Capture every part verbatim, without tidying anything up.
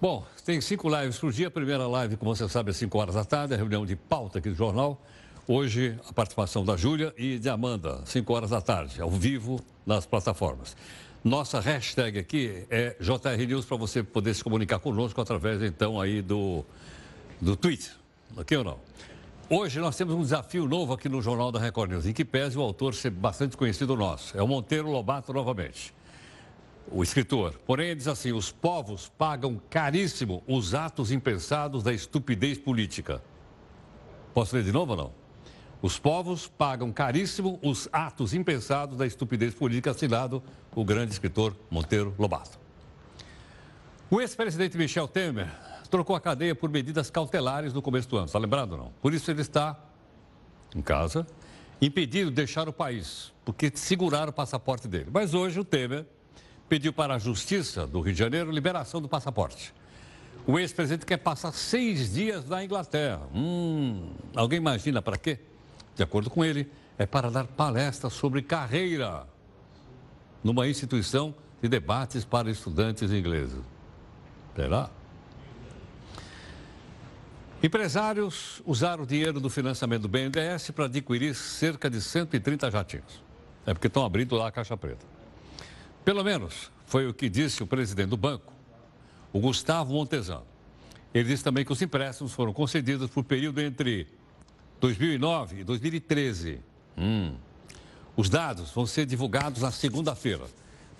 Bom, tem cinco lives por dia. A primeira live, como você sabe, às cinco horas da tarde, a reunião de pauta aqui do jornal. Hoje, a participação da Júlia e de Amanda, cinco horas da tarde, ao vivo, nas plataformas. Nossa hashtag aqui é J R News, para você poder se comunicar conosco através, então, aí do, do Twitter. Aqui ou não? Hoje nós temos um desafio novo aqui no Jornal da Record News, em que pese o autor ser bastante conhecido nosso. É o Monteiro Lobato, novamente, o escritor. Porém, ele diz assim, os povos pagam caríssimo os atos impensados da estupidez política. Posso ler de novo ou não? Os povos pagam caríssimo os atos impensados da estupidez política, assinado o grande escritor Monteiro Lobato. O ex-presidente Michel Temer trocou a cadeia por medidas cautelares no começo do ano, está lembrado ou não? Por isso ele está em casa, impedido de deixar o país, porque seguraram o passaporte dele. Mas hoje o Temer pediu para a Justiça do Rio de Janeiro liberação do passaporte. O ex-presidente quer passar seis dias na Inglaterra. Hum, alguém imagina para quê? De acordo com ele, é para dar palestra sobre carreira numa instituição de debates para estudantes ingleses. Será? Empresários usaram o dinheiro do financiamento do B N D E S para adquirir cerca de cento e trinta jatinhos. É porque estão abrindo lá a caixa preta. Pelo menos, foi o que disse o presidente do banco, o Gustavo Montezano. Ele disse também que os empréstimos foram concedidos por período entre dois mil e nove e dois mil e treze. Hum. Os dados vão ser divulgados na segunda-feira.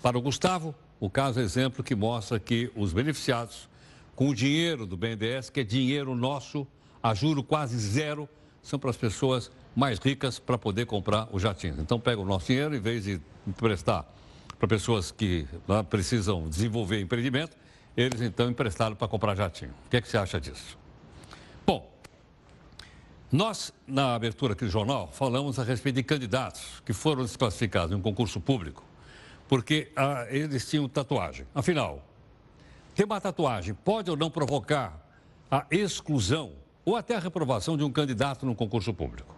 Para o Gustavo, o caso é exemplo que mostra que os beneficiados com o dinheiro do B N D E S, que é dinheiro nosso, a juro quase zero, são para as pessoas mais ricas para poder comprar o jatinho. Então, pega o nosso dinheiro, em vez de emprestar para pessoas que lá precisam desenvolver empreendimento, eles, então, emprestaram para comprar jatinho. O que é que você acha disso? Nós, na abertura aqui do jornal, falamos a respeito de candidatos que foram desclassificados em um concurso público porque ah, eles tinham tatuagem. Afinal, ter uma tatuagem pode ou não provocar a exclusão ou até a reprovação de um candidato num concurso público?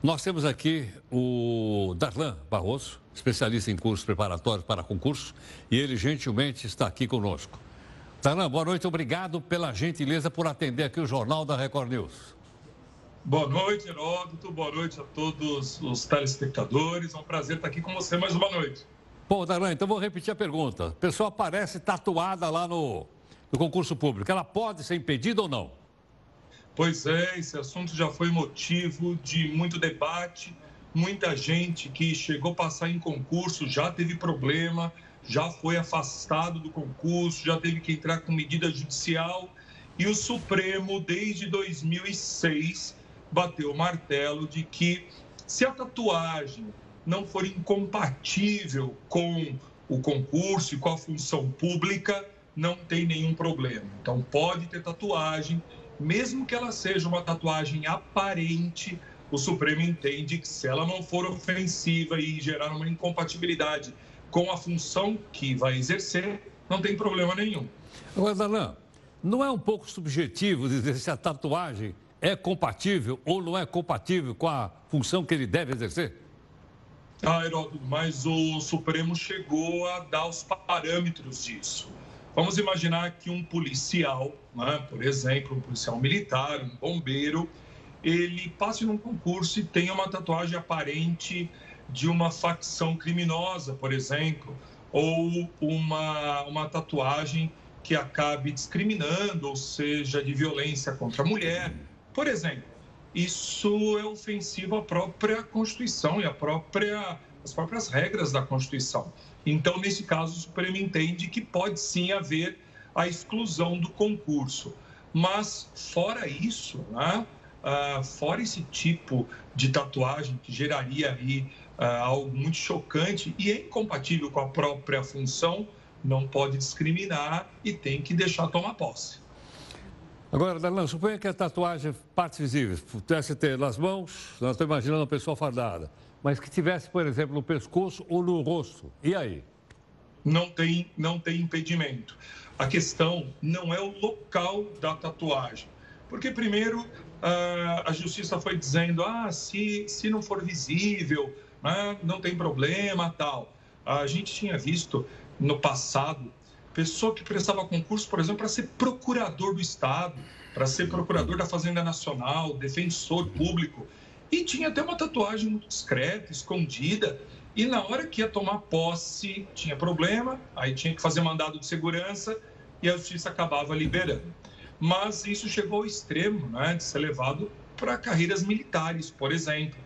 Nós temos aqui o Darlan Barroso, especialista em cursos preparatórios para concurso, e ele gentilmente está aqui conosco. Darlan, boa noite, obrigado pela gentileza por atender aqui o Jornal da Record News. Boa noite, Heródoto. Boa noite a todos os telespectadores. É um prazer estar aqui com você mais uma noite. Bom, Darlan, então vou repetir a pergunta. A pessoa aparece tatuada lá no, no concurso público. Ela pode ser impedida ou não? Pois é, esse assunto já foi motivo de muito debate. Muita gente que chegou a passar em concurso já teve problema, já foi afastado do concurso, já teve que entrar com medida judicial. E o Supremo, desde dois mil e seis... bateu o martelo de que, se a tatuagem não for incompatível com o concurso e com a função pública, não tem nenhum problema. Então, pode ter tatuagem, mesmo que ela seja uma tatuagem aparente, o Supremo entende que, se ela não for ofensiva e gerar uma incompatibilidade com a função que vai exercer, não tem problema nenhum. Agora, Darlan, não é um pouco subjetivo dizer se a tatuagem é compatível ou não é compatível com a função que ele deve exercer? Ah, Heródoto, mas o Supremo chegou a dar os parâmetros disso. Vamos imaginar que um policial, né, por exemplo, um policial militar, um bombeiro, ele passe num concurso e tenha uma tatuagem aparente de uma facção criminosa, por exemplo, ou uma, uma tatuagem que acabe discriminando, ou seja, de violência contra a mulher. Por exemplo, isso é ofensivo à própria Constituição e à própria, às próprias regras da Constituição. Então, nesse caso, o Supremo entende que pode sim haver a exclusão do concurso. Mas, fora isso, né, ah, fora esse tipo de tatuagem que geraria aí, ah, algo muito chocante e é incompatível com a própria função, não pode discriminar e tem que deixar tomar posse. Agora, Darlan, suponha que a tatuagem, partes visíveis, pudesse ter nas mãos, nós estamos imaginando uma pessoa fardada, mas que tivesse, por exemplo, no pescoço ou no rosto, e aí? Não tem, não tem impedimento. A questão não é o local da tatuagem, porque primeiro a justiça foi dizendo, ah, se, se não for visível, não tem problema, tal. A gente tinha visto no passado Pessoa que prestava concurso, por exemplo, para ser procurador do Estado, para ser procurador da Fazenda Nacional, defensor público. E tinha até uma tatuagem muito discreta, escondida. E na hora que ia tomar posse, tinha problema, aí tinha que fazer mandado de segurança e a justiça acabava liberando. Mas isso chegou ao extremo, né, de ser levado para carreiras militares, por exemplo.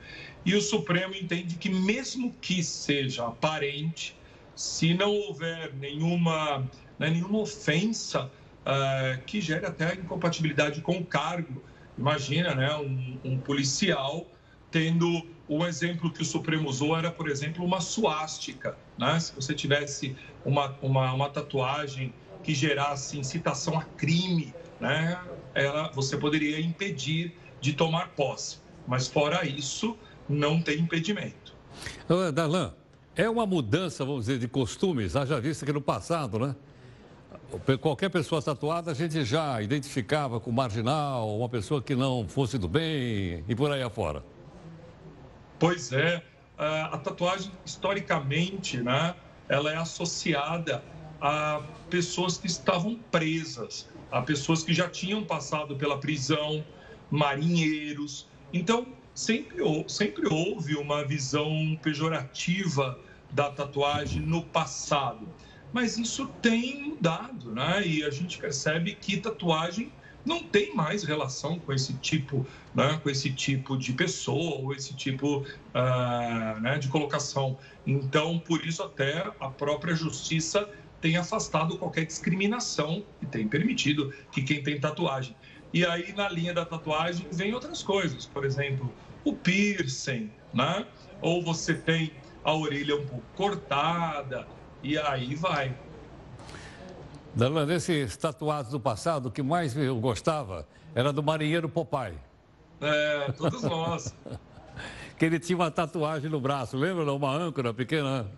E o Supremo entende que, mesmo que seja aparente, se não houver nenhuma, né, nenhuma ofensa uh, que gere até incompatibilidade com o cargo. Imagina, né, um, um policial tendo... Um exemplo que o Supremo usou era, por exemplo, uma suástica, né? Se você tivesse uma, uma, uma tatuagem que gerasse incitação a crime, né, ela, você poderia impedir de tomar posse. Mas, fora isso, não tem impedimento. Darlan, é uma mudança, vamos dizer, de costumes, haja visto que no passado, né? Qualquer pessoa tatuada a gente já identificava com marginal, uma pessoa que não fosse do bem e por aí afora. Pois é, a tatuagem, historicamente, né, ela é associada a pessoas que estavam presas, a pessoas que já tinham passado pela prisão, marinheiros. Então, sempre, sempre houve uma visão pejorativa da tatuagem no passado. Mas isso tem mudado, né? E a gente percebe que tatuagem não tem mais relação com esse tipo, né, com esse tipo de pessoa ou esse tipo uh, né, de colocação. Então, por isso, até a própria justiça tem afastado qualquer discriminação e tem permitido que quem tem tatuagem. E aí, na linha da tatuagem, vem outras coisas. Por exemplo, o piercing, né? Ou você tem a orelha um pouco cortada e aí vai. Darlan, esses tatuados do passado, o que mais eu gostava era do marinheiro Popeye. É, todos nós. Que ele tinha uma tatuagem no braço, lembra? Uma âncora pequena.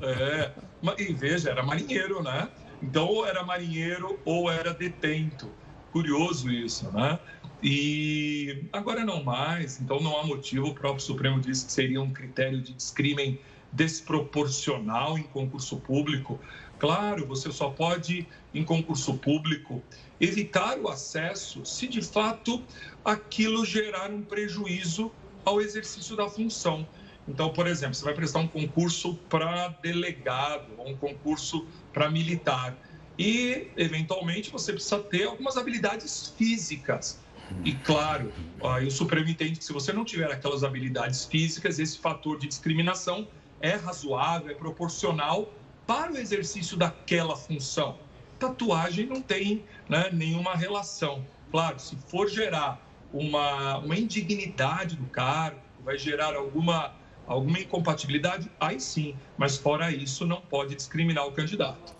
É, e veja, era marinheiro, né? Então, ou era marinheiro ou era detento. Curioso isso, né? E agora não mais, então não há motivo. O próprio Supremo disse que seria um critério de descrime desproporcional em concurso público. Claro, você só pode, em concurso público, evitar o acesso se, de fato, aquilo gerar um prejuízo ao exercício da função. Então, por exemplo, você vai prestar um concurso para delegado ou um concurso para militar e, eventualmente, você precisa ter algumas habilidades físicas. E, claro, aí o Supremo entende que, se você não tiver aquelas habilidades físicas, esse fator de discriminação é razoável, é proporcional para o exercício daquela função. Tatuagem não tem, né, nenhuma relação. Claro, se for gerar uma, uma indignidade do cargo, vai gerar alguma, alguma incompatibilidade, aí sim. Mas, fora isso, não pode discriminar o candidato.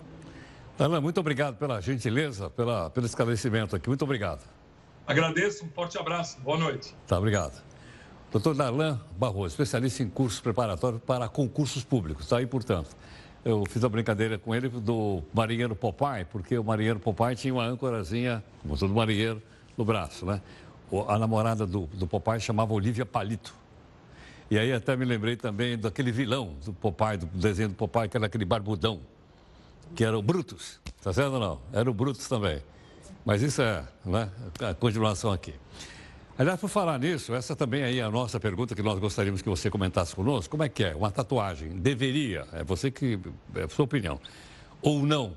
Darlan, muito obrigado pela gentileza, pela, pelo esclarecimento aqui. Muito obrigado. Agradeço, um forte abraço. Boa noite. Tá, obrigado. doutor Darlan Barroso, especialista em cursos preparatórios para concursos públicos. Está aí, portanto. Eu fiz a brincadeira com ele do marinheiro Popeye, porque o marinheiro Popeye tinha uma âncorazinha, como todo marinheiro, no braço, né? A namorada do, do Popeye chamava Olivia Palito. E aí até me lembrei também daquele vilão do Popeye, do desenho do Popeye, que era aquele barbudão, que era o Brutus, tá certo ou não? Era o Brutus também. Mas isso é, né, a continuação aqui. Aliás, por falar nisso, essa também aí é a nossa pergunta que nós gostaríamos que você comentasse conosco. Como é que é? Uma tatuagem deveria, é você que, é a sua opinião, ou não,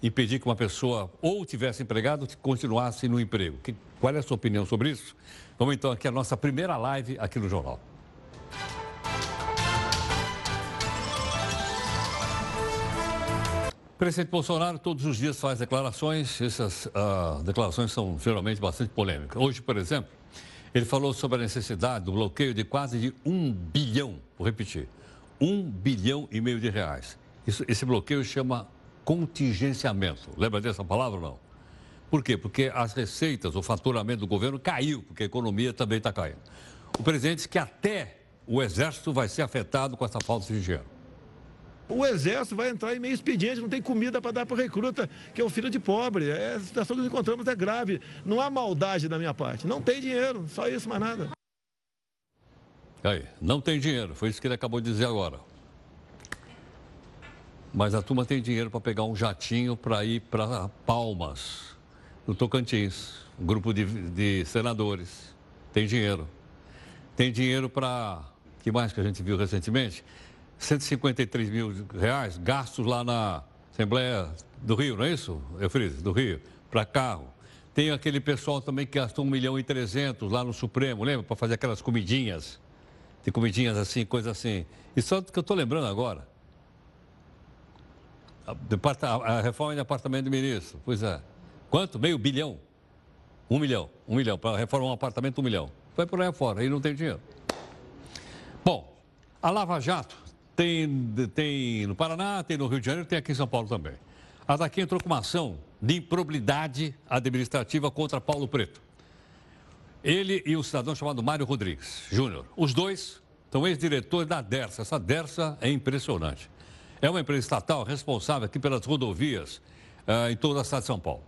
impedir que uma pessoa ou tivesse empregado ou continuasse no emprego? Que, qual é a sua opinião sobre isso? Vamos então aqui a nossa primeira live aqui no Jornal. O presidente Bolsonaro todos os dias faz declarações, essas uh, declarações são geralmente bastante polêmicas. Hoje, por exemplo, ele falou sobre a necessidade do bloqueio de quase de um bilhão, vou repetir, um bilhão e meio de reais. Isso, esse bloqueio chama contingenciamento, lembra dessa palavra ou não? Por quê? Porque as receitas, o faturamento do governo caiu, porque a economia também está caindo. O presidente disse que até o exército vai ser afetado com essa falta de dinheiro. O exército vai entrar em meio expediente, não tem comida para dar para o recruta, que é um filho de pobre. É, a situação que nos encontramos é grave. Não há maldade da minha parte. Não tem dinheiro, só isso, mais nada. Aí, não tem dinheiro, foi isso que ele acabou de dizer agora. Mas a turma tem dinheiro para pegar um jatinho para ir para Palmas, no Tocantins. Um grupo de, de senadores. Tem dinheiro. Tem dinheiro para... que mais que a gente viu recentemente? cento e cinquenta e três mil reais gastos lá na Assembleia do Rio, não é isso, Eufrides? Do Rio, para carro. Tem aquele pessoal também que gastou um milhão e trezentos lá no Supremo, lembra? Para fazer aquelas comidinhas. Tem comidinhas assim, coisa assim. E só do que eu estou lembrando agora. A reforma de apartamento do ministro, pois é. Quanto? Meio bilhão? Um milhão, um milhão. Para reformar um apartamento, um milhão. Vai por aí fora, aí não tem dinheiro. Bom, a Lava Jato tem, tem no Paraná, tem no Rio de Janeiro, tem aqui em São Paulo também. A daqui entrou com uma ação de improbidade administrativa contra Paulo Preto. Ele e um cidadão chamado Mário Rodrigues Júnior. Os dois são ex-diretores da Dersa. Essa Dersa é impressionante. É uma empresa estatal responsável aqui pelas rodovias uh, em toda a cidade de São Paulo.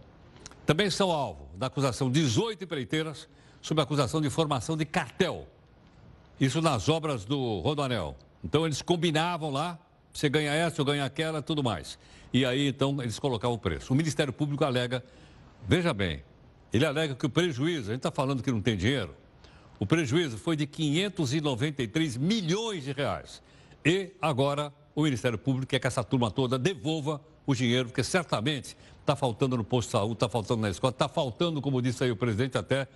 Também são alvo da acusação dezoito empreiteiras sob acusação de formação de cartel. Isso nas obras do Rodoanel. Então, eles combinavam lá, você ganha essa, eu ganho aquela, tudo mais. E aí, então, eles colocavam o preço. O Ministério Público alega, veja bem, ele alega que o prejuízo, a gente está falando que não tem dinheiro, o prejuízo foi de quinhentos e noventa e três milhões de reais. E agora... o Ministério Público quer que essa turma toda devolva o dinheiro, porque certamente está faltando no posto de saúde, está faltando na escola, está faltando, como disse aí o presidente, até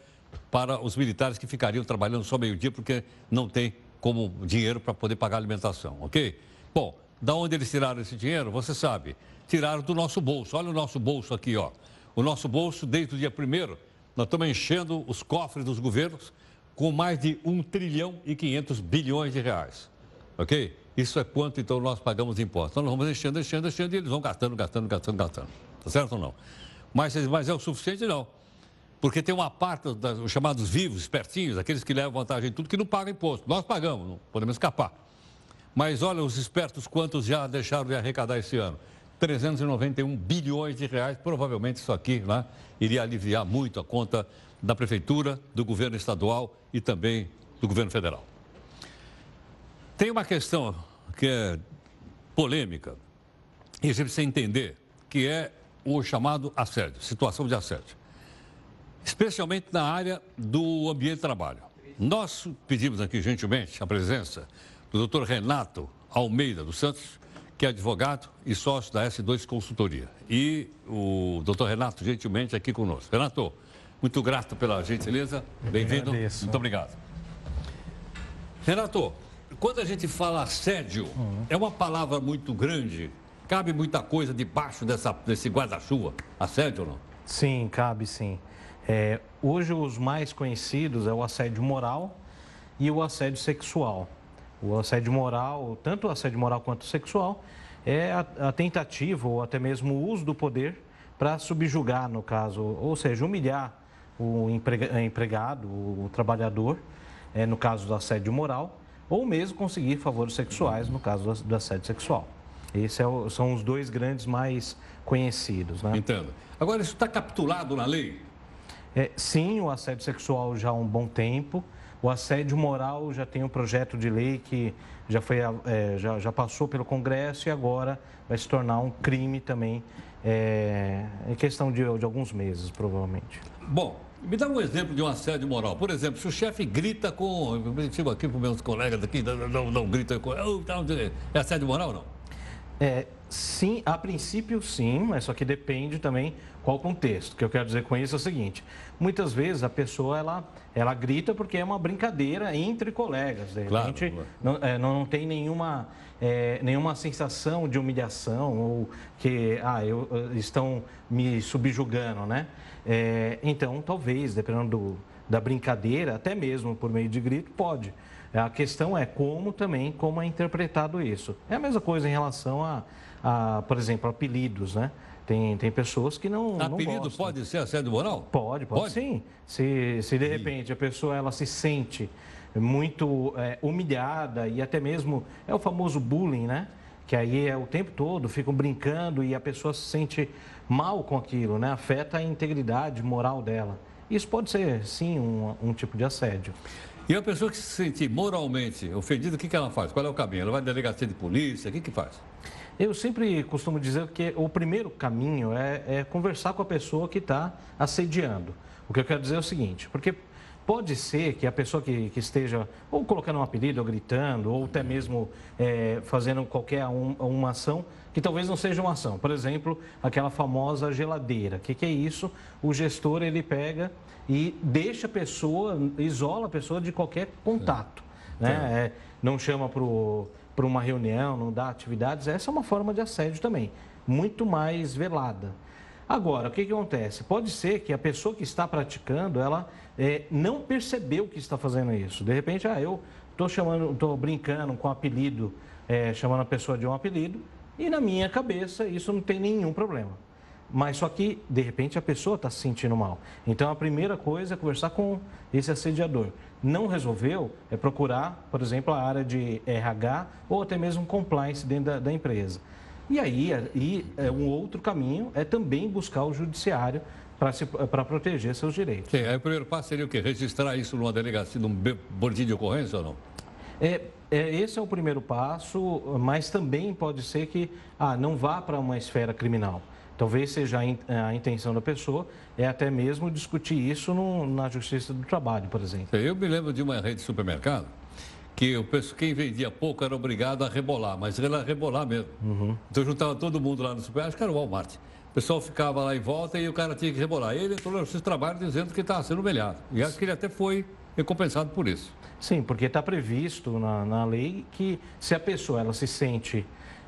para os militares que ficariam trabalhando só meio-dia, porque não tem como dinheiro para poder pagar a alimentação, ok? Bom, da onde eles tiraram esse dinheiro, você sabe, tiraram do nosso bolso. Olha o nosso bolso aqui, ó. O nosso bolso, desde o dia primeiro, nós estamos enchendo os cofres dos governos com mais de um trilhão e quinhentos bilhões de reais, ok? Isso é quanto, então, nós pagamos de impostos. Então, nós vamos enchendo, enchendo, enchendo, e eles vão gastando, gastando, gastando, gastando. Tá certo ou não? Mas, mas é o suficiente? Não. Porque tem uma parte dos chamados vivos, espertinhos, aqueles que levam vantagem em tudo, que não pagam imposto. Nós pagamos, não podemos escapar. Mas, olha, os espertos, quantos já deixaram de arrecadar esse ano? trezentos e noventa e um bilhões de reais. Provavelmente isso aqui, né, iria aliviar muito a conta da Prefeitura, do governo estadual e também do governo federal. Tem uma questão que é polêmica e a gente precisa entender, que é o chamado assédio, situação de assédio, especialmente na área do ambiente de trabalho. Nós pedimos aqui, gentilmente, a presença do doutor Renato Almeida dos Santos, que é advogado e sócio da S dois Consultoria. E o doutor Renato, gentilmente, aqui conosco. Renato, muito grato pela gentileza. Bem-vindo. Muito obrigado. Renato... quando a gente fala assédio, uhum. é uma palavra muito grande, cabe muita coisa debaixo dessa, desse guarda-chuva, assédio ou não? Sim, cabe sim. É, hoje os mais conhecidos é o assédio moral e o assédio sexual. O assédio moral, tanto o assédio moral quanto o sexual, é a, a tentativa ou até mesmo o uso do poder para subjugar, no caso, ou seja, humilhar o emprega, empregado, o, o trabalhador, é, no caso do assédio moral, ou mesmo conseguir favores sexuais, no caso do assédio sexual. Esses é são os dois grandes mais conhecidos, né? Entendo. Agora, isso está capturado na lei? É, sim, o assédio sexual já há um bom tempo. O assédio moral já tem um projeto de lei que já, foi, é, já, já passou pelo Congresso e agora vai se tornar um crime também, é, em questão de, de alguns meses, provavelmente. Bom... me dá um exemplo de um assédio moral. Por exemplo, se o chefe grita com... eu chego aqui para os meus colegas daqui, não, não, não grita com... é assédio moral ou não? É, sim, a princípio sim, mas só que depende também qual contexto. O que eu quero dizer com isso é o seguinte. Muitas vezes a pessoa, ela, ela grita porque é uma brincadeira entre colegas. De repente, claro, claro. Não, é, não tem nenhuma, é, nenhuma sensação de humilhação ou que ah, eu, estão me subjugando, né? É, então, talvez, dependendo do, da brincadeira, até mesmo por meio de grito, pode. A questão é como também, como é interpretado isso. É a mesma coisa em relação a, a por exemplo, apelidos, né? Tem, tem pessoas que não, não apelido gostam. Pode ser assédio moral? Pode, pode, pode? Sim. Se, se de repente a pessoa ela se sente muito é, humilhada e até mesmo, é o famoso bullying, né? Que aí é o tempo todo, ficam brincando e a pessoa se sente mal com aquilo, né? Afeta a integridade moral dela. Isso pode ser, sim, um, um tipo de assédio. E a pessoa que se sentir moralmente ofendida, o que, que ela faz? Qual é o caminho? Ela vai na delegacia de polícia? O que, que faz? Eu sempre costumo dizer que o primeiro caminho é, é conversar com a pessoa que está assediando. O que eu quero dizer é o seguinte, porque pode ser que a pessoa que, que esteja ou colocando um apelido, ou gritando, ou até mesmo é, fazendo qualquer um, uma ação, que talvez não seja uma ação. Por exemplo, aquela famosa geladeira. O que, que é isso? O gestor, ele pega e deixa a pessoa, isola a pessoa de qualquer contato. Sim. Né? É, não chama para uma reunião, não dá atividades. Essa é uma forma de assédio também, muito mais velada. Agora, o que, que acontece? Pode ser que a pessoa que está praticando, ela é, não percebeu que está fazendo isso. De repente, ah, eu estou chamando, tô brincando com um apelido, é, chamando a pessoa de um apelido, e na minha cabeça isso não tem nenhum problema. Mas só que, de repente, a pessoa está se sentindo mal. Então, a primeira coisa é conversar com esse assediador. Não resolveu, é procurar, por exemplo, a área de R H ou até mesmo compliance dentro da, da empresa. E aí, e, é, um outro caminho é também buscar o judiciário para proteger seus direitos. Sim, aí o primeiro passo seria o quê? Registrar isso numa delegacia, num boletim de ocorrência ou não? É, é, esse é o primeiro passo, mas também pode ser que ah, não vá para uma esfera criminal. Talvez seja a, in, a intenção da pessoa, é até mesmo discutir isso no, na Justiça do Trabalho, por exemplo. Eu me lembro de uma rede de supermercado, que o pessoal, quem vendia pouco era obrigado a rebolar, mas era rebolar mesmo. Uhum. Então juntava todo mundo lá no supermercado, acho que era o Walmart. O pessoal ficava lá em volta e o cara tinha que rebolar. Ele entrou no seu trabalho dizendo que estava sendo humilhado. E acho que ele até foi recompensado por isso. Sim, porque está previsto na, na lei que se a pessoa ela se sente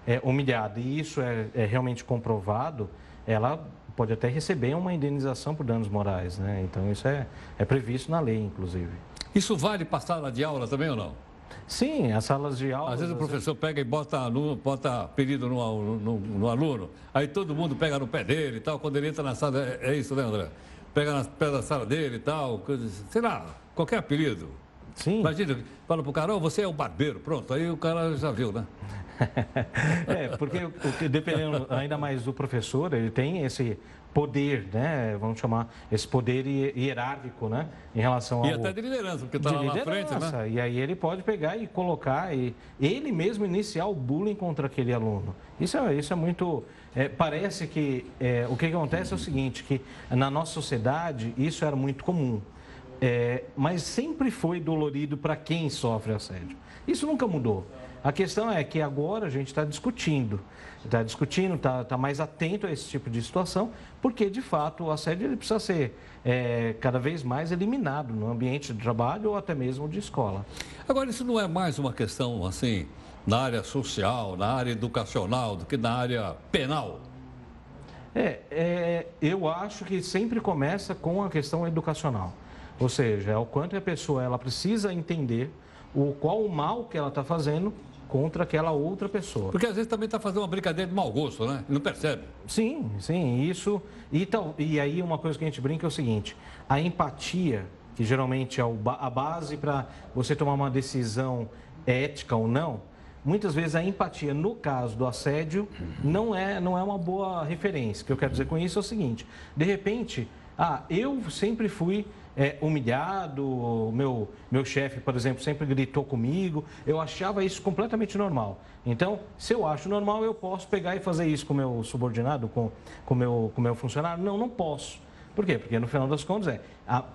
é, humilhada e isso é, é realmente comprovado, ela pode até receber uma indenização por danos morais, né? Então isso é, é previsto na lei, inclusive. Isso vale para a sala de aula também ou não? Sim, as salas de aula... Às vezes o professor pega e bota aluno, bota apelido no, no, no aluno, aí todo mundo pega no pé dele e tal, quando ele entra na sala, é, é isso, né, André? Pega no pé da sala dele e tal, coisa, sei lá, qualquer apelido. Sim. Imagina, fala pro cara, oh, você é o barbeiro, pronto, aí o cara já viu, né? É, porque dependendo ainda mais do professor, ele tem esse poder, né? Vamos chamar esse poder hierárquico, né? Em relação ao... E até de liderança, porque está lá na frente, né? E aí ele pode pegar e colocar, e ele mesmo iniciar o bullying contra aquele aluno. Isso é, isso é muito... É, parece que é, o que acontece é o seguinte, que na nossa sociedade isso era muito comum. É, mas sempre foi dolorido para quem sofre assédio. Isso nunca mudou. A questão é que agora a gente está discutindo, está discutindo, está tá mais atento a esse tipo de situação, porque, de fato, o assédio ele precisa ser é, cada vez mais eliminado no ambiente de trabalho ou até mesmo de escola. Agora, isso não é mais uma questão, assim, na área social, na área educacional, do que na área penal? É, é eu acho que sempre começa com a questão educacional. Ou seja, é o quanto a pessoa ela precisa entender o qual o mal que ela está fazendo contra aquela outra pessoa. Porque às vezes também está fazendo uma brincadeira de mau gosto, né? Não percebe? Sim, sim, isso. E, tal, e aí uma coisa que a gente brinca é o seguinte, a empatia, que geralmente é a base para você tomar uma decisão ética ou não, muitas vezes a empatia, no caso do assédio, não é, não é uma boa referência. O que eu quero dizer com isso é o seguinte, de repente, ah, eu sempre fui... É, humilhado, meu, meu chefe, por exemplo, sempre gritou comigo, eu achava isso completamente normal. Então, se eu acho normal, eu posso pegar e fazer isso com o meu subordinado, com o com meu, com meu funcionário? Não, não posso. Por quê? Porque no final das contas, é,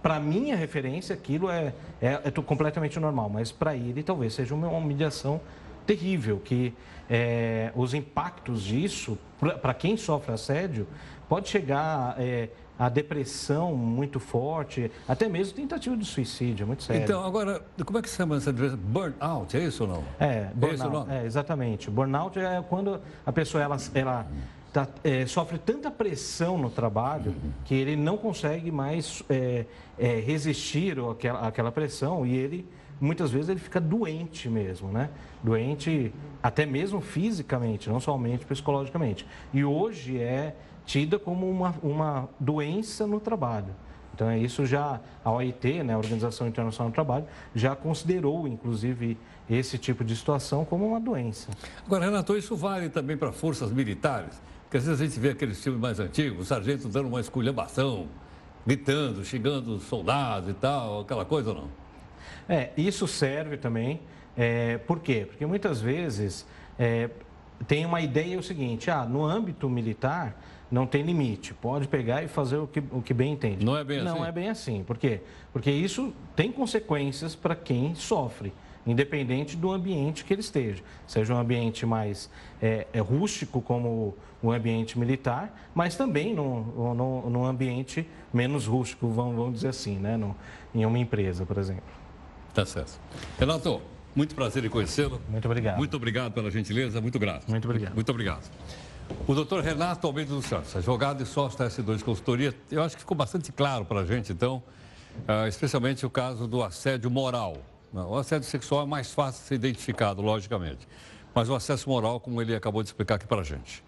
para minha referência, aquilo é, é, é completamente normal, mas para ele talvez seja uma humilhação terrível, que é, os impactos disso, para quem sofre assédio, pode chegar... É, a depressão muito forte, até mesmo tentativa de suicídio, é muito sério. Então, agora, como é que se chama essa doença? Burnout, é isso ou não? É, burnout, é, exatamente. Burnout é quando a pessoa ela, ela tá, é, sofre tanta pressão no trabalho que ele não consegue mais é, é, resistir àquela, àquela pressão e ele, muitas vezes, ele fica doente mesmo, né? Doente até mesmo fisicamente, não somente psicologicamente. E hoje é... tida como uma, uma doença no trabalho. Então, é isso já, a O I T, né, a Organização Internacional do Trabalho, já considerou, inclusive, esse tipo de situação como uma doença. Agora, Renato, isso vale também para forças militares? Porque às vezes a gente vê aqueles filmes mais antigos, o sargento dando uma esculhambação, gritando, xingando soldados e tal, aquela coisa ou não? É, isso serve também, é, por quê? Porque muitas vezes é, tem uma ideia o seguinte, ah, no âmbito militar não tem limite, pode pegar e fazer o que, o que bem entende. Não é bem assim? Não é bem assim, por quê? Porque isso tem consequências para quem sofre, independente do ambiente que ele esteja, seja um ambiente mais é, é, rústico como o ambiente militar, mas também num, num, num ambiente menos rústico, vamos, vamos dizer assim, né? No, em uma empresa, por exemplo. Tá certo. Renato, muito prazer em conhecê-lo. Muito obrigado. Muito obrigado pela gentileza, muito grato. Muito obrigado. Muito obrigado. O doutor Renato Almeida dos Santos, advogado e sócio da S dois Consultoria, eu acho que ficou bastante claro para a gente, então, uh, especialmente o caso do assédio moral. O assédio sexual é mais fácil de ser identificado, logicamente. Mas o assédio moral, como ele acabou de explicar aqui para a gente.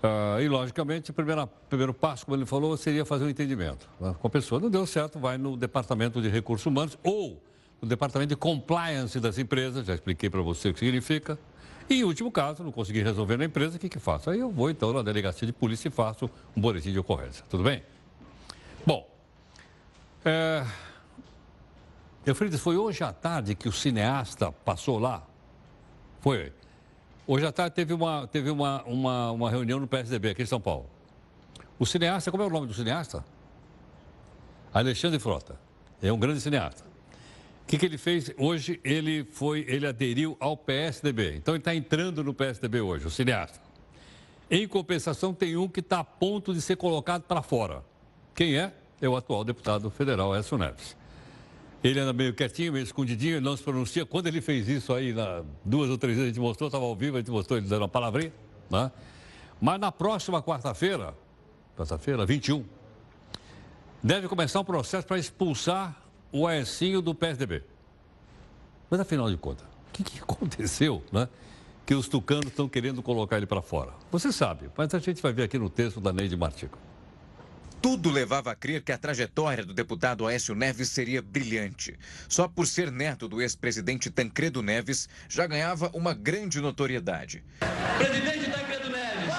Uh, e, logicamente, o primeiro, primeiro passo, como ele falou, seria fazer um entendimento. Né? Com a pessoa, não deu certo, vai no Departamento de Recursos Humanos ou no Departamento de Compliance das empresas, já expliquei para você o que significa. E, em último caso, não consegui resolver na empresa, o que que faço? Aí eu vou, então, na delegacia de polícia e faço um boletim de ocorrência. Tudo bem? Bom, é... Eufrides, foi hoje à tarde que o cineasta passou lá? Foi. Hoje à tarde teve uma, teve uma, uma, uma reunião no P S D B aqui em São Paulo. O cineasta, como é o nome do cineasta? Alexandre Frota. É um grande cineasta. O que que ele fez? Hoje ele, foi, ele aderiu ao P S D B. Então ele está entrando no P S D B hoje, o cineasta. Em compensação, tem um que está a ponto de ser colocado para fora. Quem é? É o atual deputado federal, Aécio Neves. Ele anda meio quietinho, meio escondidinho, ele não se pronuncia. Quando ele fez isso aí, na, duas ou três vezes a gente mostrou, estava ao vivo, a gente mostrou ele dando uma palavrinha, né? Mas na próxima quarta-feira, quarta-feira, vinte e um, deve começar um processo para expulsar o Aécio do P S D B. Mas afinal de contas, o que que aconteceu, né? Que os tucanos estão querendo colocar ele para fora. Você sabe, mas a gente vai ver aqui no texto da Neide Martico. Tudo levava a crer que a trajetória do deputado Aécio Neves seria brilhante. Só por ser neto do ex-presidente Tancredo Neves, já ganhava uma grande notoriedade. Presidente Tancredo Neves,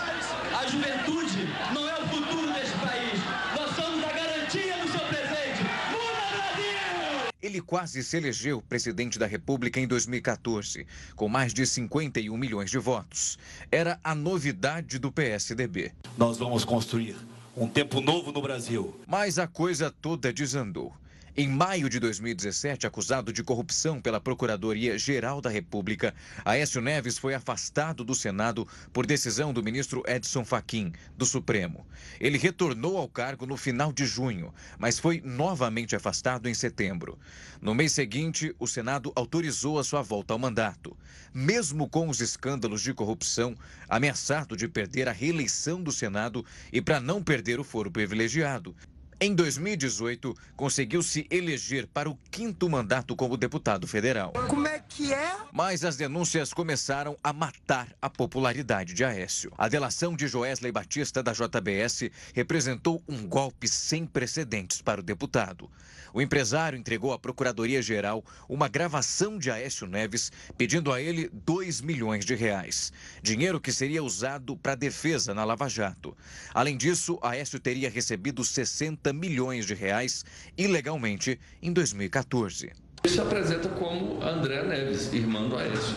a juventude não é o futuro deste país. Nós somos a garantia do seu presente. Muda, Brasil! Ele quase se elegeu presidente da República em dois mil e quatorze, com mais de cinquenta e um milhões de votos. Era a novidade do P S D B. Nós vamos construir um tempo novo no Brasil. Mas a coisa toda desandou. Em maio de dois mil e dezessete, acusado de corrupção pela Procuradoria-Geral da República, Aécio Neves foi afastado do Senado por decisão do ministro Edson Fachin, do Supremo. Ele retornou ao cargo no final de junho, mas foi novamente afastado em setembro. No mês seguinte, o Senado autorizou a sua volta ao mandato. Mesmo com os escândalos de corrupção, ameaçado de perder a reeleição do Senado e para não perder o foro privilegiado, em dois mil e dezoito, conseguiu se eleger para o quinto mandato como deputado federal. Como é que é? Mas as denúncias começaram a matar a popularidade de Aécio. A delação de Joesley Batista, da J B S, representou um golpe sem precedentes para o deputado. O empresário entregou à Procuradoria-Geral uma gravação de Aécio Neves pedindo a ele dois milhões de reais. Dinheiro que seria usado para defesa na Lava Jato. Além disso, Aécio teria recebido sessenta milhões de reais ilegalmente em dois mil e quatorze. Ele se apresenta como André Neves, irmã do Aécio.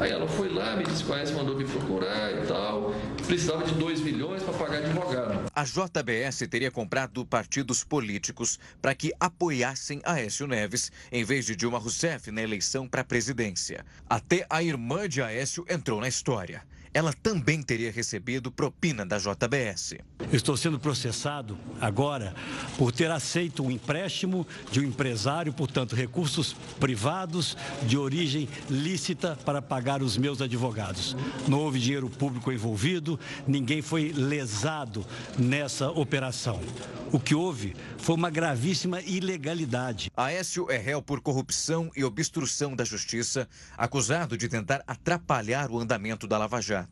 Aí ela foi lá, me disse que o Aécio mandou me procurar e tal. Precisava de dois milhões para pagar advogado. A J B S teria comprado partidos políticos para que apoiassem Aécio Neves, em vez de Dilma Rousseff, na eleição para a presidência. Até a irmã de Aécio entrou na história. Ela também teria recebido propina da J B S. Estou sendo processado agora por ter aceito um empréstimo de um empresário, portanto, recursos privados de origem lícita para pagar os meus advogados. Não houve dinheiro público envolvido, ninguém foi lesado nessa operação. O que houve foi uma gravíssima ilegalidade. Aécio é réu por corrupção e obstrução da justiça, acusado de tentar atrapalhar o andamento da Lava Jato.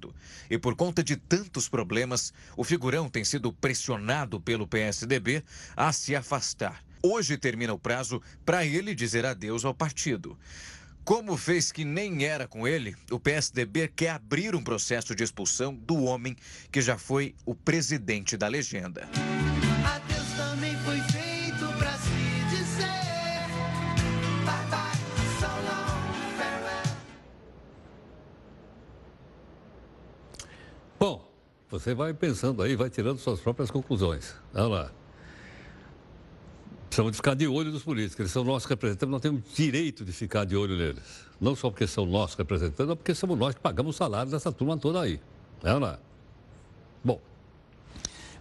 E por conta de tantos problemas, o figurão tem sido pressionado pelo P S D B a se afastar. Hoje termina o prazo para ele dizer adeus ao partido. Como fez que nem era com ele, o P S D B quer abrir um processo de expulsão do homem que já foi o presidente da legenda. Adeus também foi feito para se dizer. você vai pensando aí, vai tirando suas próprias conclusões. Olha lá. Precisamos de ficar de olho nos políticos, eles são nossos representantes, nós temos direito de ficar de olho neles. Não só porque são nossos representantes, mas porque somos nós que pagamos o salário dessa turma toda aí. Olha lá. Bom,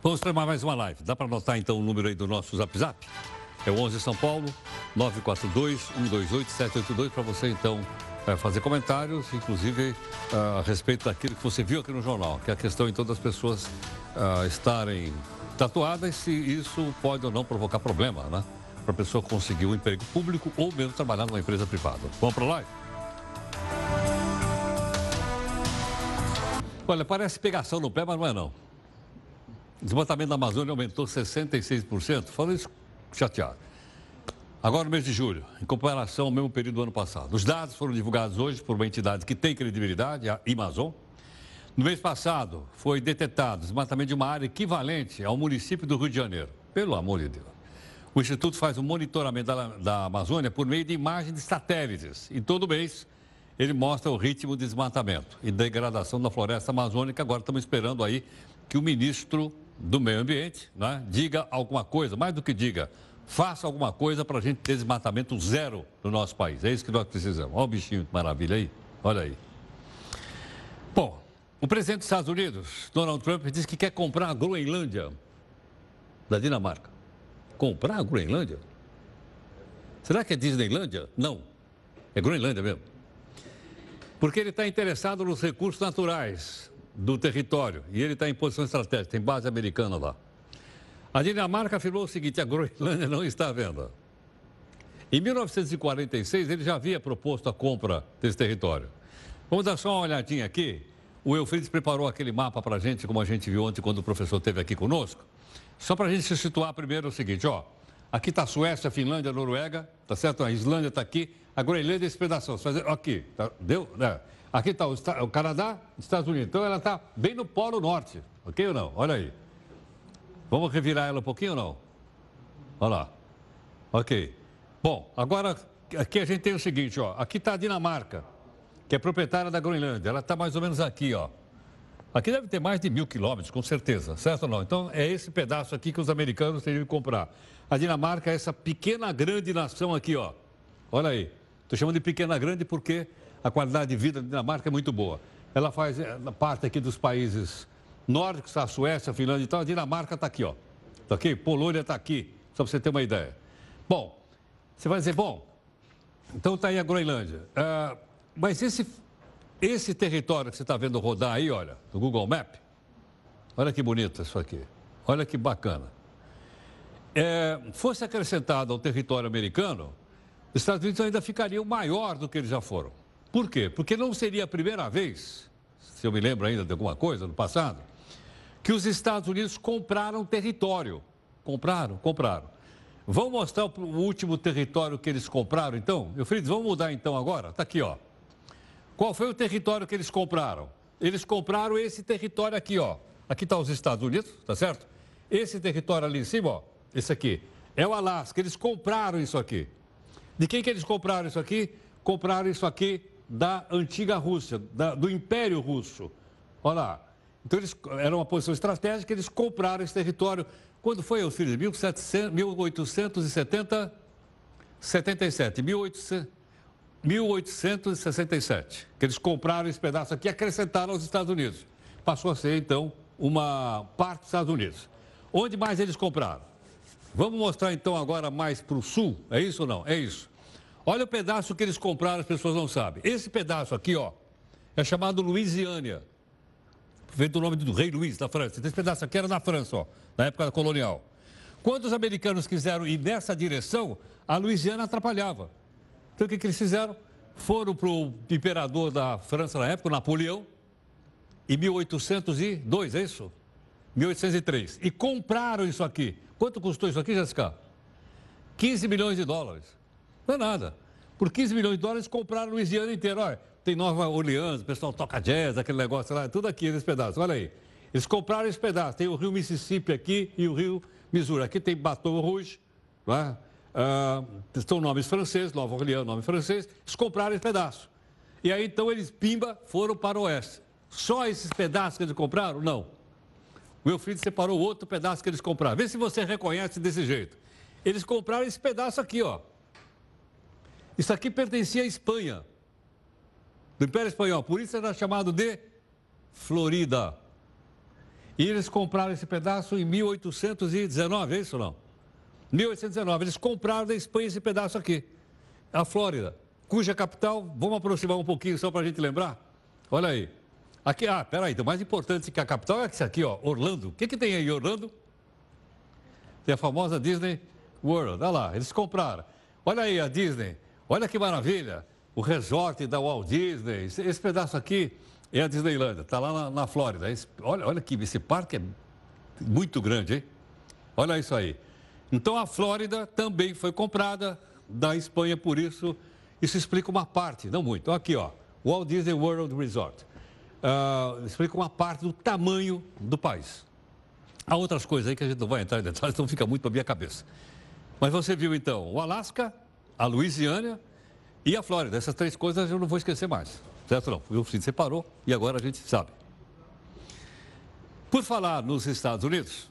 vamos terminar mais uma live. Dá para anotar então o número aí do nosso Zap Zap? É o onze São Paulo, nove quatro dois, um dois oito, sete oito dois, para você então é, fazer comentários, inclusive a respeito daquilo que você viu aqui no jornal, que é a questão então das pessoas uh, estarem tatuadas, se isso pode ou não provocar problema, né? Para a pessoa conseguir um emprego público ou mesmo trabalhar numa empresa privada. Vamos para lá? Olha, parece pegação no pé, mas não é não. O desmatamento da Amazônia aumentou sessenta e seis por cento, falando isso chateado. Agora, no mês de julho, em comparação ao mesmo período do ano passado. Os dados foram divulgados hoje por uma entidade que tem credibilidade, a Amazon. No mês passado, foi detectado desmatamento de uma área equivalente ao município do Rio de Janeiro. Pelo amor de Deus. O Instituto faz um monitoramento da, da Amazônia por meio de imagens de satélites. E todo mês, ele mostra o ritmo de desmatamento e degradação da floresta amazônica. Agora, estamos esperando aí que o ministro do meio ambiente, né, diga alguma coisa, mais do que diga, faça alguma coisa para a gente ter desmatamento zero no nosso país. É isso que nós precisamos. Olha o bichinho, que maravilha aí. Olha aí. Bom, o presidente dos Estados Unidos, Donald Trump, diz que quer comprar a Groenlândia da Dinamarca. Comprar a Groenlândia? Será que é Disneylândia? Não. É Groenlândia mesmo. Porque ele está interessado nos recursos naturais do território, e ele está em posição estratégica, tem base americana lá. A Dinamarca afirmou o seguinte: a Groenlândia não está à venda. Em mil novecentos e quarenta e seis, ele já havia proposto a compra desse território. Vamos dar só uma olhadinha aqui. O Eufrides preparou aquele mapa para a gente, como a gente viu ontem quando o professor esteve aqui conosco. Só para a gente se situar primeiro é o seguinte, ó. Aqui está a Suécia, a Finlândia, a Noruega, tá certo? A Islândia está aqui, a Groenlândia é esse pedaço. Aqui, tá, deu, né? Aqui está o Canadá, Estados Unidos. Então, ela está bem no Polo Norte. Ok ou não? Olha aí. Vamos revirar ela um pouquinho ou não? Olha lá. Ok. Bom, agora, aqui a gente tem o seguinte, ó. Aqui está a Dinamarca, que é proprietária da Groenlândia. Ela está mais ou menos aqui, ó. Aqui deve ter mais de mil quilômetros, com certeza. Certo ou não? Então, é esse pedaço aqui que os americanos teriam que comprar. A Dinamarca é essa pequena, grande nação aqui, ó. Olha aí. Estou chamando de pequena, grande porque a qualidade de vida da Dinamarca é muito boa. Ela faz parte aqui dos países nórdicos, a Suécia, a Finlândia e tal. A Dinamarca está aqui, ó. Está aqui? Polônia está aqui, só para você ter uma ideia. Bom, você vai dizer, bom, então está aí a Groenlândia. Ah, mas esse, esse território que você está vendo rodar aí, olha, no Google Maps, olha que bonito isso aqui, olha que bacana. É, fosse acrescentado ao território americano, os Estados Unidos ainda ficariam maior do que eles já foram. Por quê? Porque não seria a primeira vez, se eu me lembro ainda de alguma coisa no passado, que os Estados Unidos compraram território. Compraram, compraram. Vamos mostrar o último território que eles compraram, então? Meu filho, vamos mudar então agora? Está aqui, ó. Qual foi o território que eles compraram? Eles compraram esse território aqui, ó. Aqui está os Estados Unidos, tá certo? Esse território ali em cima, ó, esse aqui, é o Alasca. Eles compraram isso aqui. De quem que eles compraram isso aqui? Compraram isso aqui da antiga Rússia, da, do Império Russo. Olha lá. Então, eles, era uma posição estratégica, eles compraram esse território. Quando foi, eu filho? mil oitocentos e setenta, setenta e sete, mil oitocentos, mil oitocentos e sessenta e sete. Que eles compraram esse pedaço aqui e acrescentaram aos Estados Unidos. Passou a ser, então, uma parte dos Estados Unidos. Onde mais eles compraram? Vamos mostrar, então, agora mais para o sul. É isso ou não? É isso. Olha o pedaço que eles compraram, as pessoas não sabem. Esse pedaço aqui, ó, é chamado Louisiana. Vem do nome do rei Luís, da França. Esse pedaço aqui era na França, ó, na época colonial. Quando os americanos quiseram ir nessa direção, a Louisiana atrapalhava. Então, o que, que eles fizeram? Foram para o imperador da França na época, Napoleão, em mil oitocentos e dois, é isso? mil oitocentos e três. E compraram isso aqui. Quanto custou isso aqui, Jessica? quinze milhões de dólares. Não é nada. Por quinze milhões de dólares compraram a Louisiana inteira. Olha, tem Nova Orleans, o pessoal toca jazz, aquele negócio lá, tudo aqui nesse pedaço. Olha aí. Eles compraram esse pedaço. Tem o rio Mississippi aqui e o rio Missouri. Aqui tem Baton Rouge, não é? Ah, são nomes franceses, Nova Orleans, nome francês. Eles compraram esse pedaço. E aí, então, eles, pimba, foram para o oeste. Só esses pedaços que eles compraram? Não. Wilfrido separou outro pedaço que eles compraram. Vê se você reconhece desse jeito. Eles compraram esse pedaço aqui, ó. Isso aqui pertencia à Espanha, do Império Espanhol. Por isso era chamado de Flórida. E eles compraram esse pedaço em mil oitocentos e dezenove, é isso ou não? mil oitocentos e dezenove, eles compraram da Espanha esse pedaço aqui, a Flórida, cuja capital, vamos aproximar um pouquinho só para a gente lembrar, olha aí, aqui, ah, peraí, o mais importante que a capital é isso aqui, ó, Orlando. O que que tem aí, Orlando? Tem a famosa Disney World, olha lá, eles compraram, olha aí a Disney, olha que maravilha, o resort da Walt Disney, esse, esse pedaço aqui é a Disneylândia, está lá na, na Flórida. Esse, olha, olha aqui, esse parque é muito grande, hein? Olha isso aí. Então, a Flórida também foi comprada da Espanha, por isso, isso explica uma parte, não muito. Então, aqui, ó, Walt Disney World Resort. Uh, explica uma parte do tamanho do país. Há outras coisas aí que a gente não vai entrar em detalhes, então fica muito para a minha cabeça. Mas você viu, então, o Alasca, a Louisiana e a Flórida. Essas três coisas eu não vou esquecer mais. Certo não? O Wilfrido separou e agora a gente sabe. Por falar nos Estados Unidos,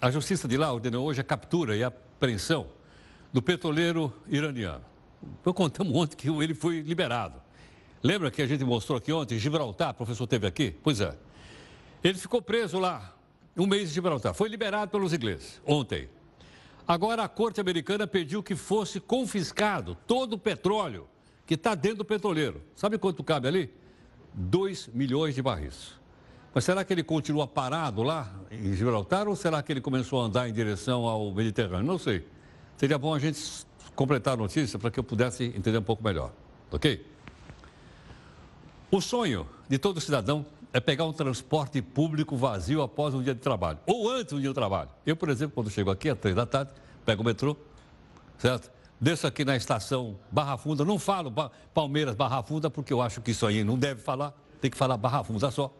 a justiça de lá ordenou hoje a captura e a apreensão do petroleiro iraniano. Eu contamos ontem que ele foi liberado. Lembra que a gente mostrou aqui ontem, Gibraltar, o professor esteve aqui? Pois é. Ele ficou preso lá, um mês em Gibraltar. Foi liberado pelos ingleses, ontem. Agora a corte americana pediu que fosse confiscado todo o petróleo que está dentro do petroleiro. Sabe quanto cabe ali? dois milhões de barris. Mas será que ele continua parado lá em Gibraltar ou será que ele começou a andar em direção ao Mediterrâneo? Não sei. Seria bom a gente completar a notícia para que eu pudesse entender um pouco melhor. Ok? O sonho de todo cidadão é pegar um transporte público vazio após um dia de trabalho. Ou antes do dia de trabalho. Eu, por exemplo, quando chego aqui às três da tarde, pego o metrô, certo? Desço aqui na estação Barra Funda, não falo Palmeiras Barra Funda, porque eu acho que isso aí não deve falar, tem que falar Barra Funda só.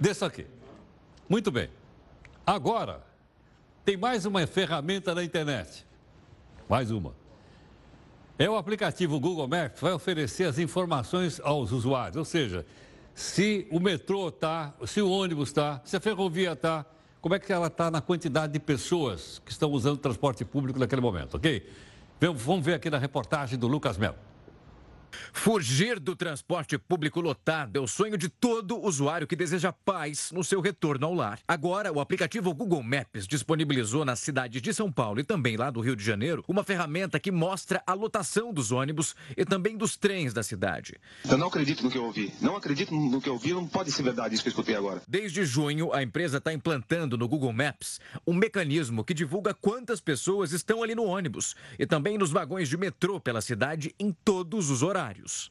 Desço aqui. Muito bem. Agora, tem mais uma ferramenta na internet. Mais uma. É o aplicativo Google Maps, vai oferecer as informações aos usuários, ou seja, se o metrô está, se o ônibus está, se a ferrovia está, como é que ela está na quantidade de pessoas que estão usando o transporte público naquele momento, ok? Vamos ver aqui na reportagem do Lucas Melo. Fugir do transporte público lotado é o sonho de todo usuário que deseja paz no seu retorno ao lar. Agora, o aplicativo Google Maps disponibilizou nas cidades de São Paulo e também lá do Rio de Janeiro uma ferramenta que mostra a lotação dos ônibus e também dos trens da cidade. Eu não acredito no que eu ouvi. Não acredito no que eu ouvi. Não pode ser verdade isso que eu escutei agora. Desde junho, a empresa está implantando no Google Maps um mecanismo que divulga quantas pessoas estão ali no ônibus e também nos vagões de metrô pela cidade em todos os horários.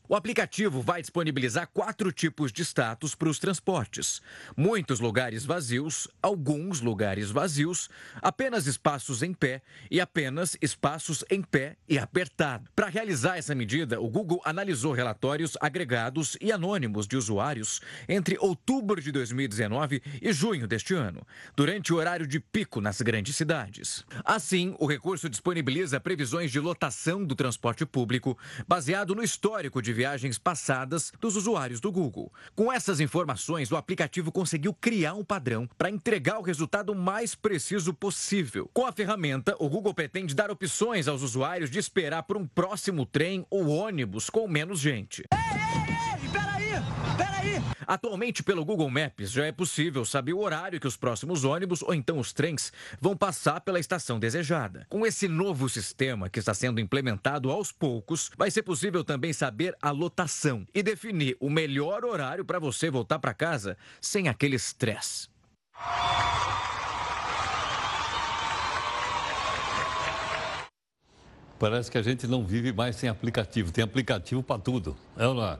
O aplicativo vai disponibilizar quatro tipos de status para os transportes. Muitos lugares vazios, alguns lugares vazios, apenas espaços em pé e apenas espaços em pé e apertado. Para realizar essa medida, o Google analisou relatórios agregados e anônimos de usuários entre outubro de dois mil e dezenove e junho deste ano, durante o horário de pico nas grandes cidades. Assim, o recurso disponibiliza previsões de lotação do transporte público, baseado no histórico histórico de viagens passadas dos usuários do Google. Com essas informações, o aplicativo conseguiu criar um padrão para entregar o resultado mais preciso possível. Com a ferramenta, o Google pretende dar opções aos usuários de esperar por um próximo trem ou ônibus com menos gente. Ei, ei, ei, peraí! Atualmente, pelo Google Maps, já é possível saber o horário que os próximos ônibus ou então os trens vão passar pela estação desejada. Com esse novo sistema que está sendo implementado aos poucos, vai ser possível também saber a lotação e definir o melhor horário para você voltar para casa sem aquele estresse. Parece que a gente não vive mais sem aplicativo. Tem aplicativo para tudo. Olha lá.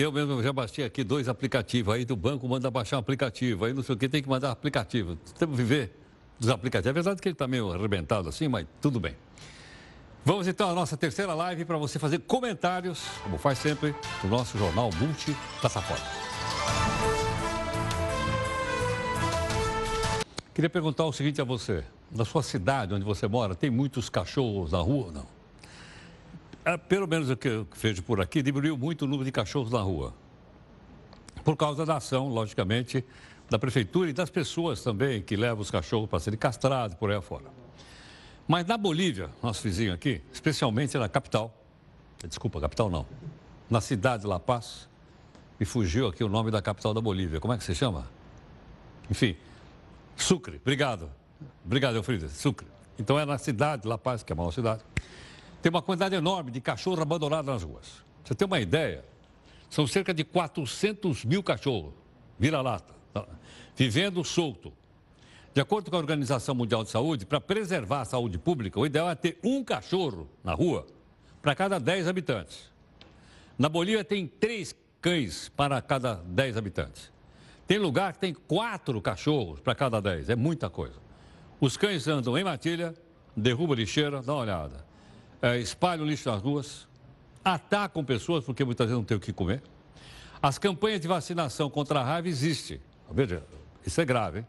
Eu mesmo já baixei aqui dois aplicativos, aí do banco manda baixar um aplicativo, aí não sei o que, tem que mandar aplicativo. Temos que viver dos aplicativos. É verdade que ele está meio arrebentado assim, mas tudo bem. Vamos então à nossa terceira live para você fazer comentários, como faz sempre, no nosso jornal Multi Plataforma. Queria perguntar o seguinte a você. Na sua cidade onde você mora, tem muitos cachorros na rua ou não? Pelo menos o que eu vejo por aqui, diminuiu muito o número de cachorros na rua. Por causa da ação, logicamente, da prefeitura e das pessoas também que levam os cachorros para serem castrados por aí afora. Mas na Bolívia, nosso vizinho aqui, especialmente na capital, desculpa, capital não, na cidade de La Paz, me fugiu aqui o nome da capital da Bolívia, como é que se chama? Enfim, Sucre, obrigado, obrigado Eufrida, Sucre. Então é na cidade de La Paz, que é a maior cidade, tem uma quantidade enorme de cachorro abandonado nas ruas. Você tem uma ideia, são cerca de quatrocentos mil cachorros, vira-lata, vivendo solto. De acordo com a Organização Mundial de Saúde, para preservar a saúde pública, o ideal é ter um cachorro na rua para cada dez habitantes. Na Bolívia tem três cães para cada dez habitantes. Tem lugar que tem quatro cachorros para cada dez, é muita coisa. Os cães andam em matilha, derrubam lixeira, dá uma olhada, é, espalham lixo nas ruas, atacam pessoas porque muitas vezes não tem o que comer. As campanhas de vacinação contra a raiva existem, veja, isso é grave, hein?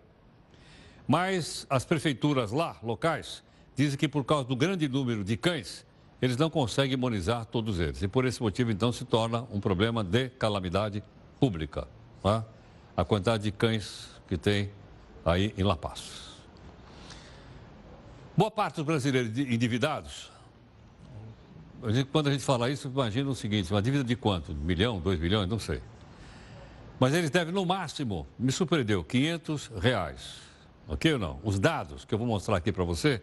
Mas as prefeituras lá, locais, dizem que por causa do grande número de cães, eles não conseguem imunizar todos eles. E por esse motivo, então, se torna um problema de calamidade pública, né? A quantidade de cães que tem aí em La Paz. Boa parte dos brasileiros endividados, a gente, quando a gente fala isso, imagina o seguinte, uma dívida de quanto? Um milhão, dois milhões, não sei. Mas eles devem, no máximo, me surpreendeu, quinhentos reais. Ok ou não? Os dados que eu vou mostrar aqui para você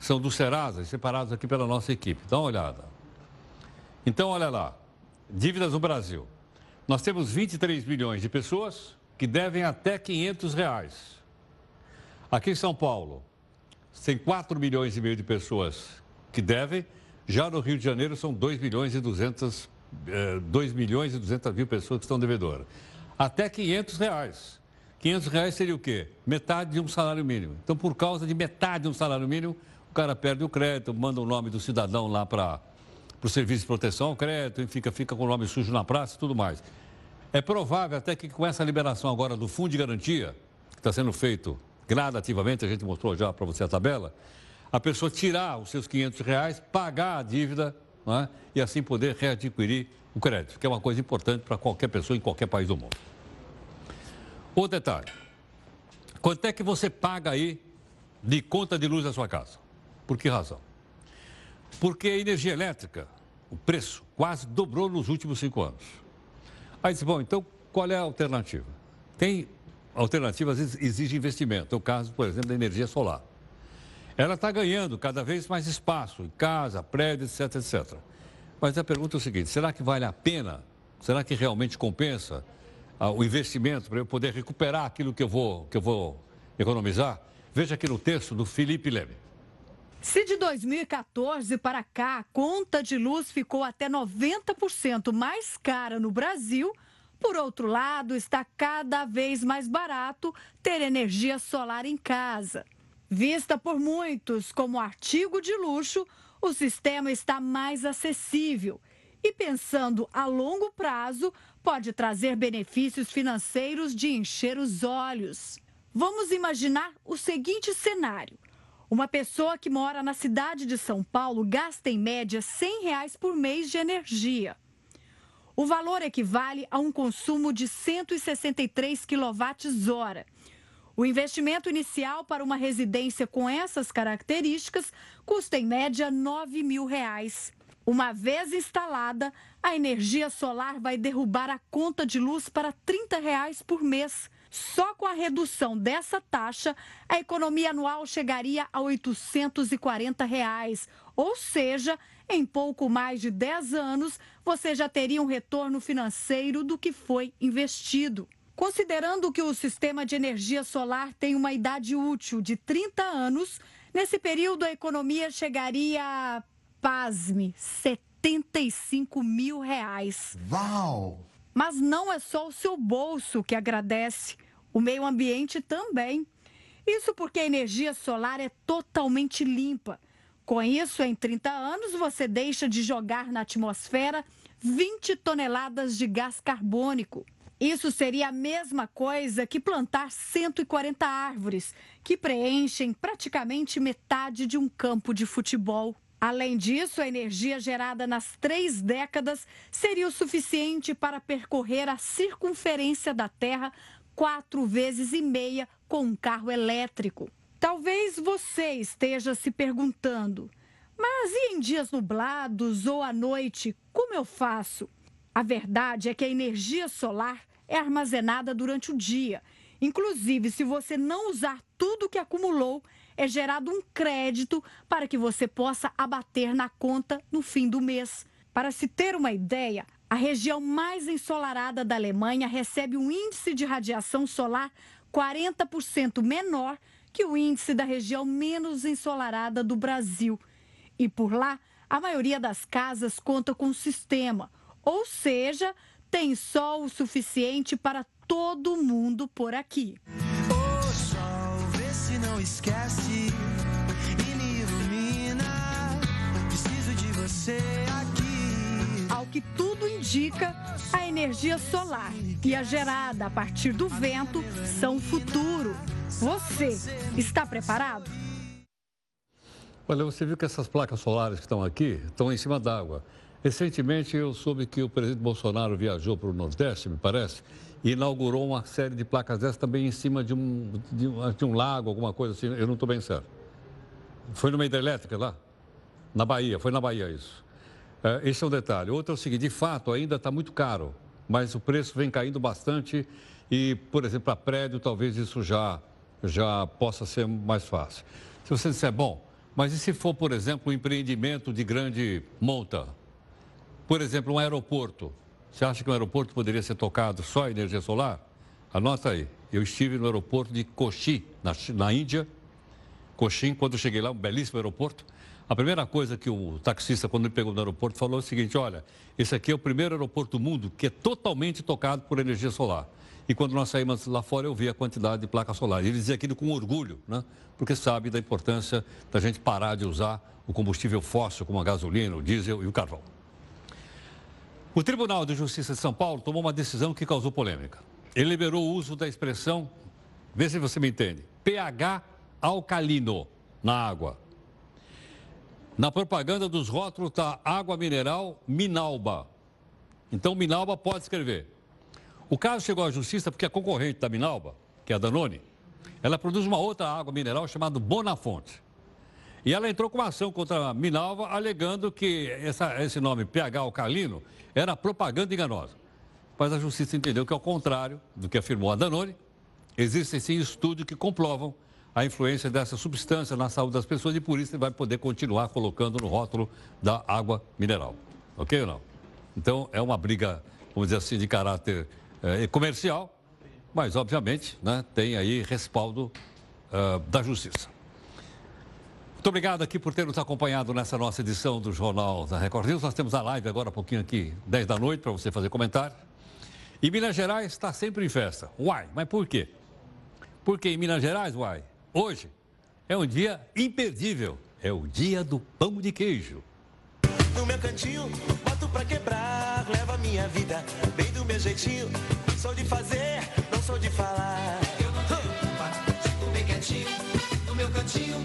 são do Serasa, separados aqui pela nossa equipe. Dá uma olhada. Então, olha lá. Dívidas no Brasil. Nós temos vinte e três milhões de pessoas que devem até quinhentos reais. Aqui em São Paulo, tem quatro milhões e meio de pessoas que devem. Já no Rio de Janeiro, são dois milhões e duzentos, eh, dois milhões e duzentas mil pessoas que estão devedoras. Até quinhentos reais. quinhentos reais seria o quê? Metade de um salário mínimo. Então, por causa de metade de um salário mínimo, o cara perde o crédito, manda o nome do cidadão lá para o Serviço de Proteção ao Crédito, e fica, fica com o nome sujo na praça e tudo mais. É provável até que com essa liberação agora do Fundo de Garantia, que está sendo feito gradativamente, a gente mostrou já para você a tabela, a pessoa tirar os seus quinhentos reais, pagar a dívida, não é? E assim poder readquirir o crédito, que é uma coisa importante para qualquer pessoa em qualquer país do mundo. Outro detalhe, quanto é que você paga aí de conta de luz da sua casa? Por que razão? Porque a energia elétrica, o preço, quase dobrou nos últimos cinco anos. Aí disse, bom, então qual é a alternativa? Tem alternativas que exigem investimento, é o caso, por exemplo, da energia solar. Ela está ganhando cada vez mais espaço em casa, prédio, etc, et cetera. Mas a pergunta é o seguinte, será que vale a pena? Será que realmente compensa o investimento para eu poder recuperar aquilo que eu vou, que eu vou economizar? Veja aqui no texto do Felipe Leme. Se de dois mil e quatorze para cá a conta de luz ficou até noventa por cento mais cara no Brasil, por outro lado, está cada vez mais barato ter energia solar em casa. Vista por muitos como artigo de luxo, o sistema está mais acessível. E pensando a longo prazo, pode trazer benefícios financeiros de encher os olhos. Vamos imaginar o seguinte cenário. Uma pessoa que mora na cidade de São Paulo gasta em média cem reais por mês de energia. O valor equivale a um consumo de cento e sessenta e três quilowatts hora. O investimento inicial para uma residência com essas características custa em média nove mil reais. Uma vez instalada, a energia solar vai derrubar a conta de luz para trinta reais por mês. Só com a redução dessa taxa, a economia anual chegaria a oitocentos e quarenta reais. Ou seja, em pouco mais de dez anos, você já teria um retorno financeiro do que foi investido. Considerando que o sistema de energia solar tem uma idade útil de trinta anos, nesse período a economia chegaria a... pasme, setenta e cinco mil reais. Uau! Mas não é só o seu bolso que agradece, o meio ambiente também. Isso porque a energia solar é totalmente limpa. Com isso, em trinta anos, você deixa de jogar na atmosfera vinte toneladas de gás carbônico. Isso seria a mesma coisa que plantar cento e quarenta árvores, que preenchem praticamente metade de um campo de futebol. Além disso, a energia gerada nas três décadas seria o suficiente para percorrer a circunferência da Terra quatro vezes e meia com um carro elétrico. Talvez você esteja se perguntando, mas e em dias nublados ou à noite, como eu faço? A verdade é que a energia solar é armazenada durante o dia. Inclusive, se você não usar tudo que acumulou, é gerado um crédito para que você possa abater na conta no fim do mês. Para se ter uma ideia, a região mais ensolarada da Alemanha recebe um índice de radiação solar quarenta por cento menor que o índice da região menos ensolarada do Brasil. E por lá, a maioria das casas conta com sistema, ou seja, tem sol o suficiente para todo mundo por aqui. Ô sol, vê se não esquece e me ilumina, preciso de você aqui. Ao que tudo indica, a energia solar e a gerada a partir do vento são o futuro. Você está preparado? Olha, você viu que essas placas solares que estão aqui estão em cima d'água. Recentemente eu soube que o presidente Bolsonaro viajou para o Nordeste, me parece, e inaugurou uma série de placas dessas também em cima de um, de um, de um lago, alguma coisa assim, eu não estou bem certo. Foi numa hidrelétrica lá? Na Bahia, foi na Bahia isso. É, esse é um detalhe. Outro é o seguinte, de fato ainda está muito caro, mas o preço vem caindo bastante e, por exemplo, para prédio talvez isso já, já possa ser mais fácil. Se você disser, bom, mas e se for, por exemplo, um empreendimento de grande monta? Por exemplo, um aeroporto. Você acha que um aeroporto poderia ser tocado só a energia solar? Anota aí. Eu estive no aeroporto de Kochi, na, na Índia. Kochi, quando eu cheguei lá, um belíssimo aeroporto. A primeira coisa que o taxista, quando me pegou no aeroporto, falou é o seguinte, olha, esse aqui é o primeiro aeroporto do mundo que é totalmente tocado por energia solar. E quando nós saímos lá fora, eu vi a quantidade de placa solar. E ele dizia aquilo com orgulho, né? Porque sabe da importância da gente parar de usar o combustível fóssil, como a gasolina, o diesel e o carvão. O Tribunal de Justiça de São Paulo tomou uma decisão que causou polêmica. Ele liberou o uso da expressão, vê se você me entende, pH alcalino na água. Na propaganda dos rótulos está água mineral Minalba. Então, Minalba pode escrever. O caso chegou à justiça porque a concorrente da Minalba, que é a Danone, ela produz uma outra água mineral chamada Bonafonte. E ela entrou com uma ação contra a Minalba, alegando que essa, esse nome pH alcalino era propaganda enganosa. Mas a justiça entendeu que, ao contrário do que afirmou a Danone, existem sim estudos que comprovam a influência dessa substância na saúde das pessoas e por isso ele vai poder continuar colocando no rótulo da água mineral. Ok ou não? Então, é uma briga, vamos dizer assim, de caráter eh, comercial, mas obviamente, né, tem aí respaldo uh, da justiça. Muito obrigado aqui por ter nos acompanhado nessa nossa edição do Jornal da Record News. Nós temos a live agora, um pouquinho aqui, dez da noite, para você fazer comentário. E Minas Gerais está sempre em festa. Uai, mas por quê? Porque em Minas Gerais, uai, hoje é um dia imperdível. É o dia do pão de queijo. No meu cantinho, boto pra quebrar, leva minha vida bem do meu jeitinho. Sou de fazer, não sou de falar. Eu não tenho papo, fico bem quietinho, no meu cantinho.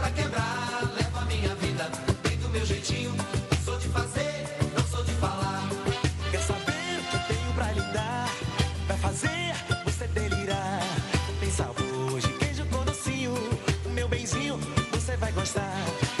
Pra quebrar, leva a minha vida, vem do meu jeitinho.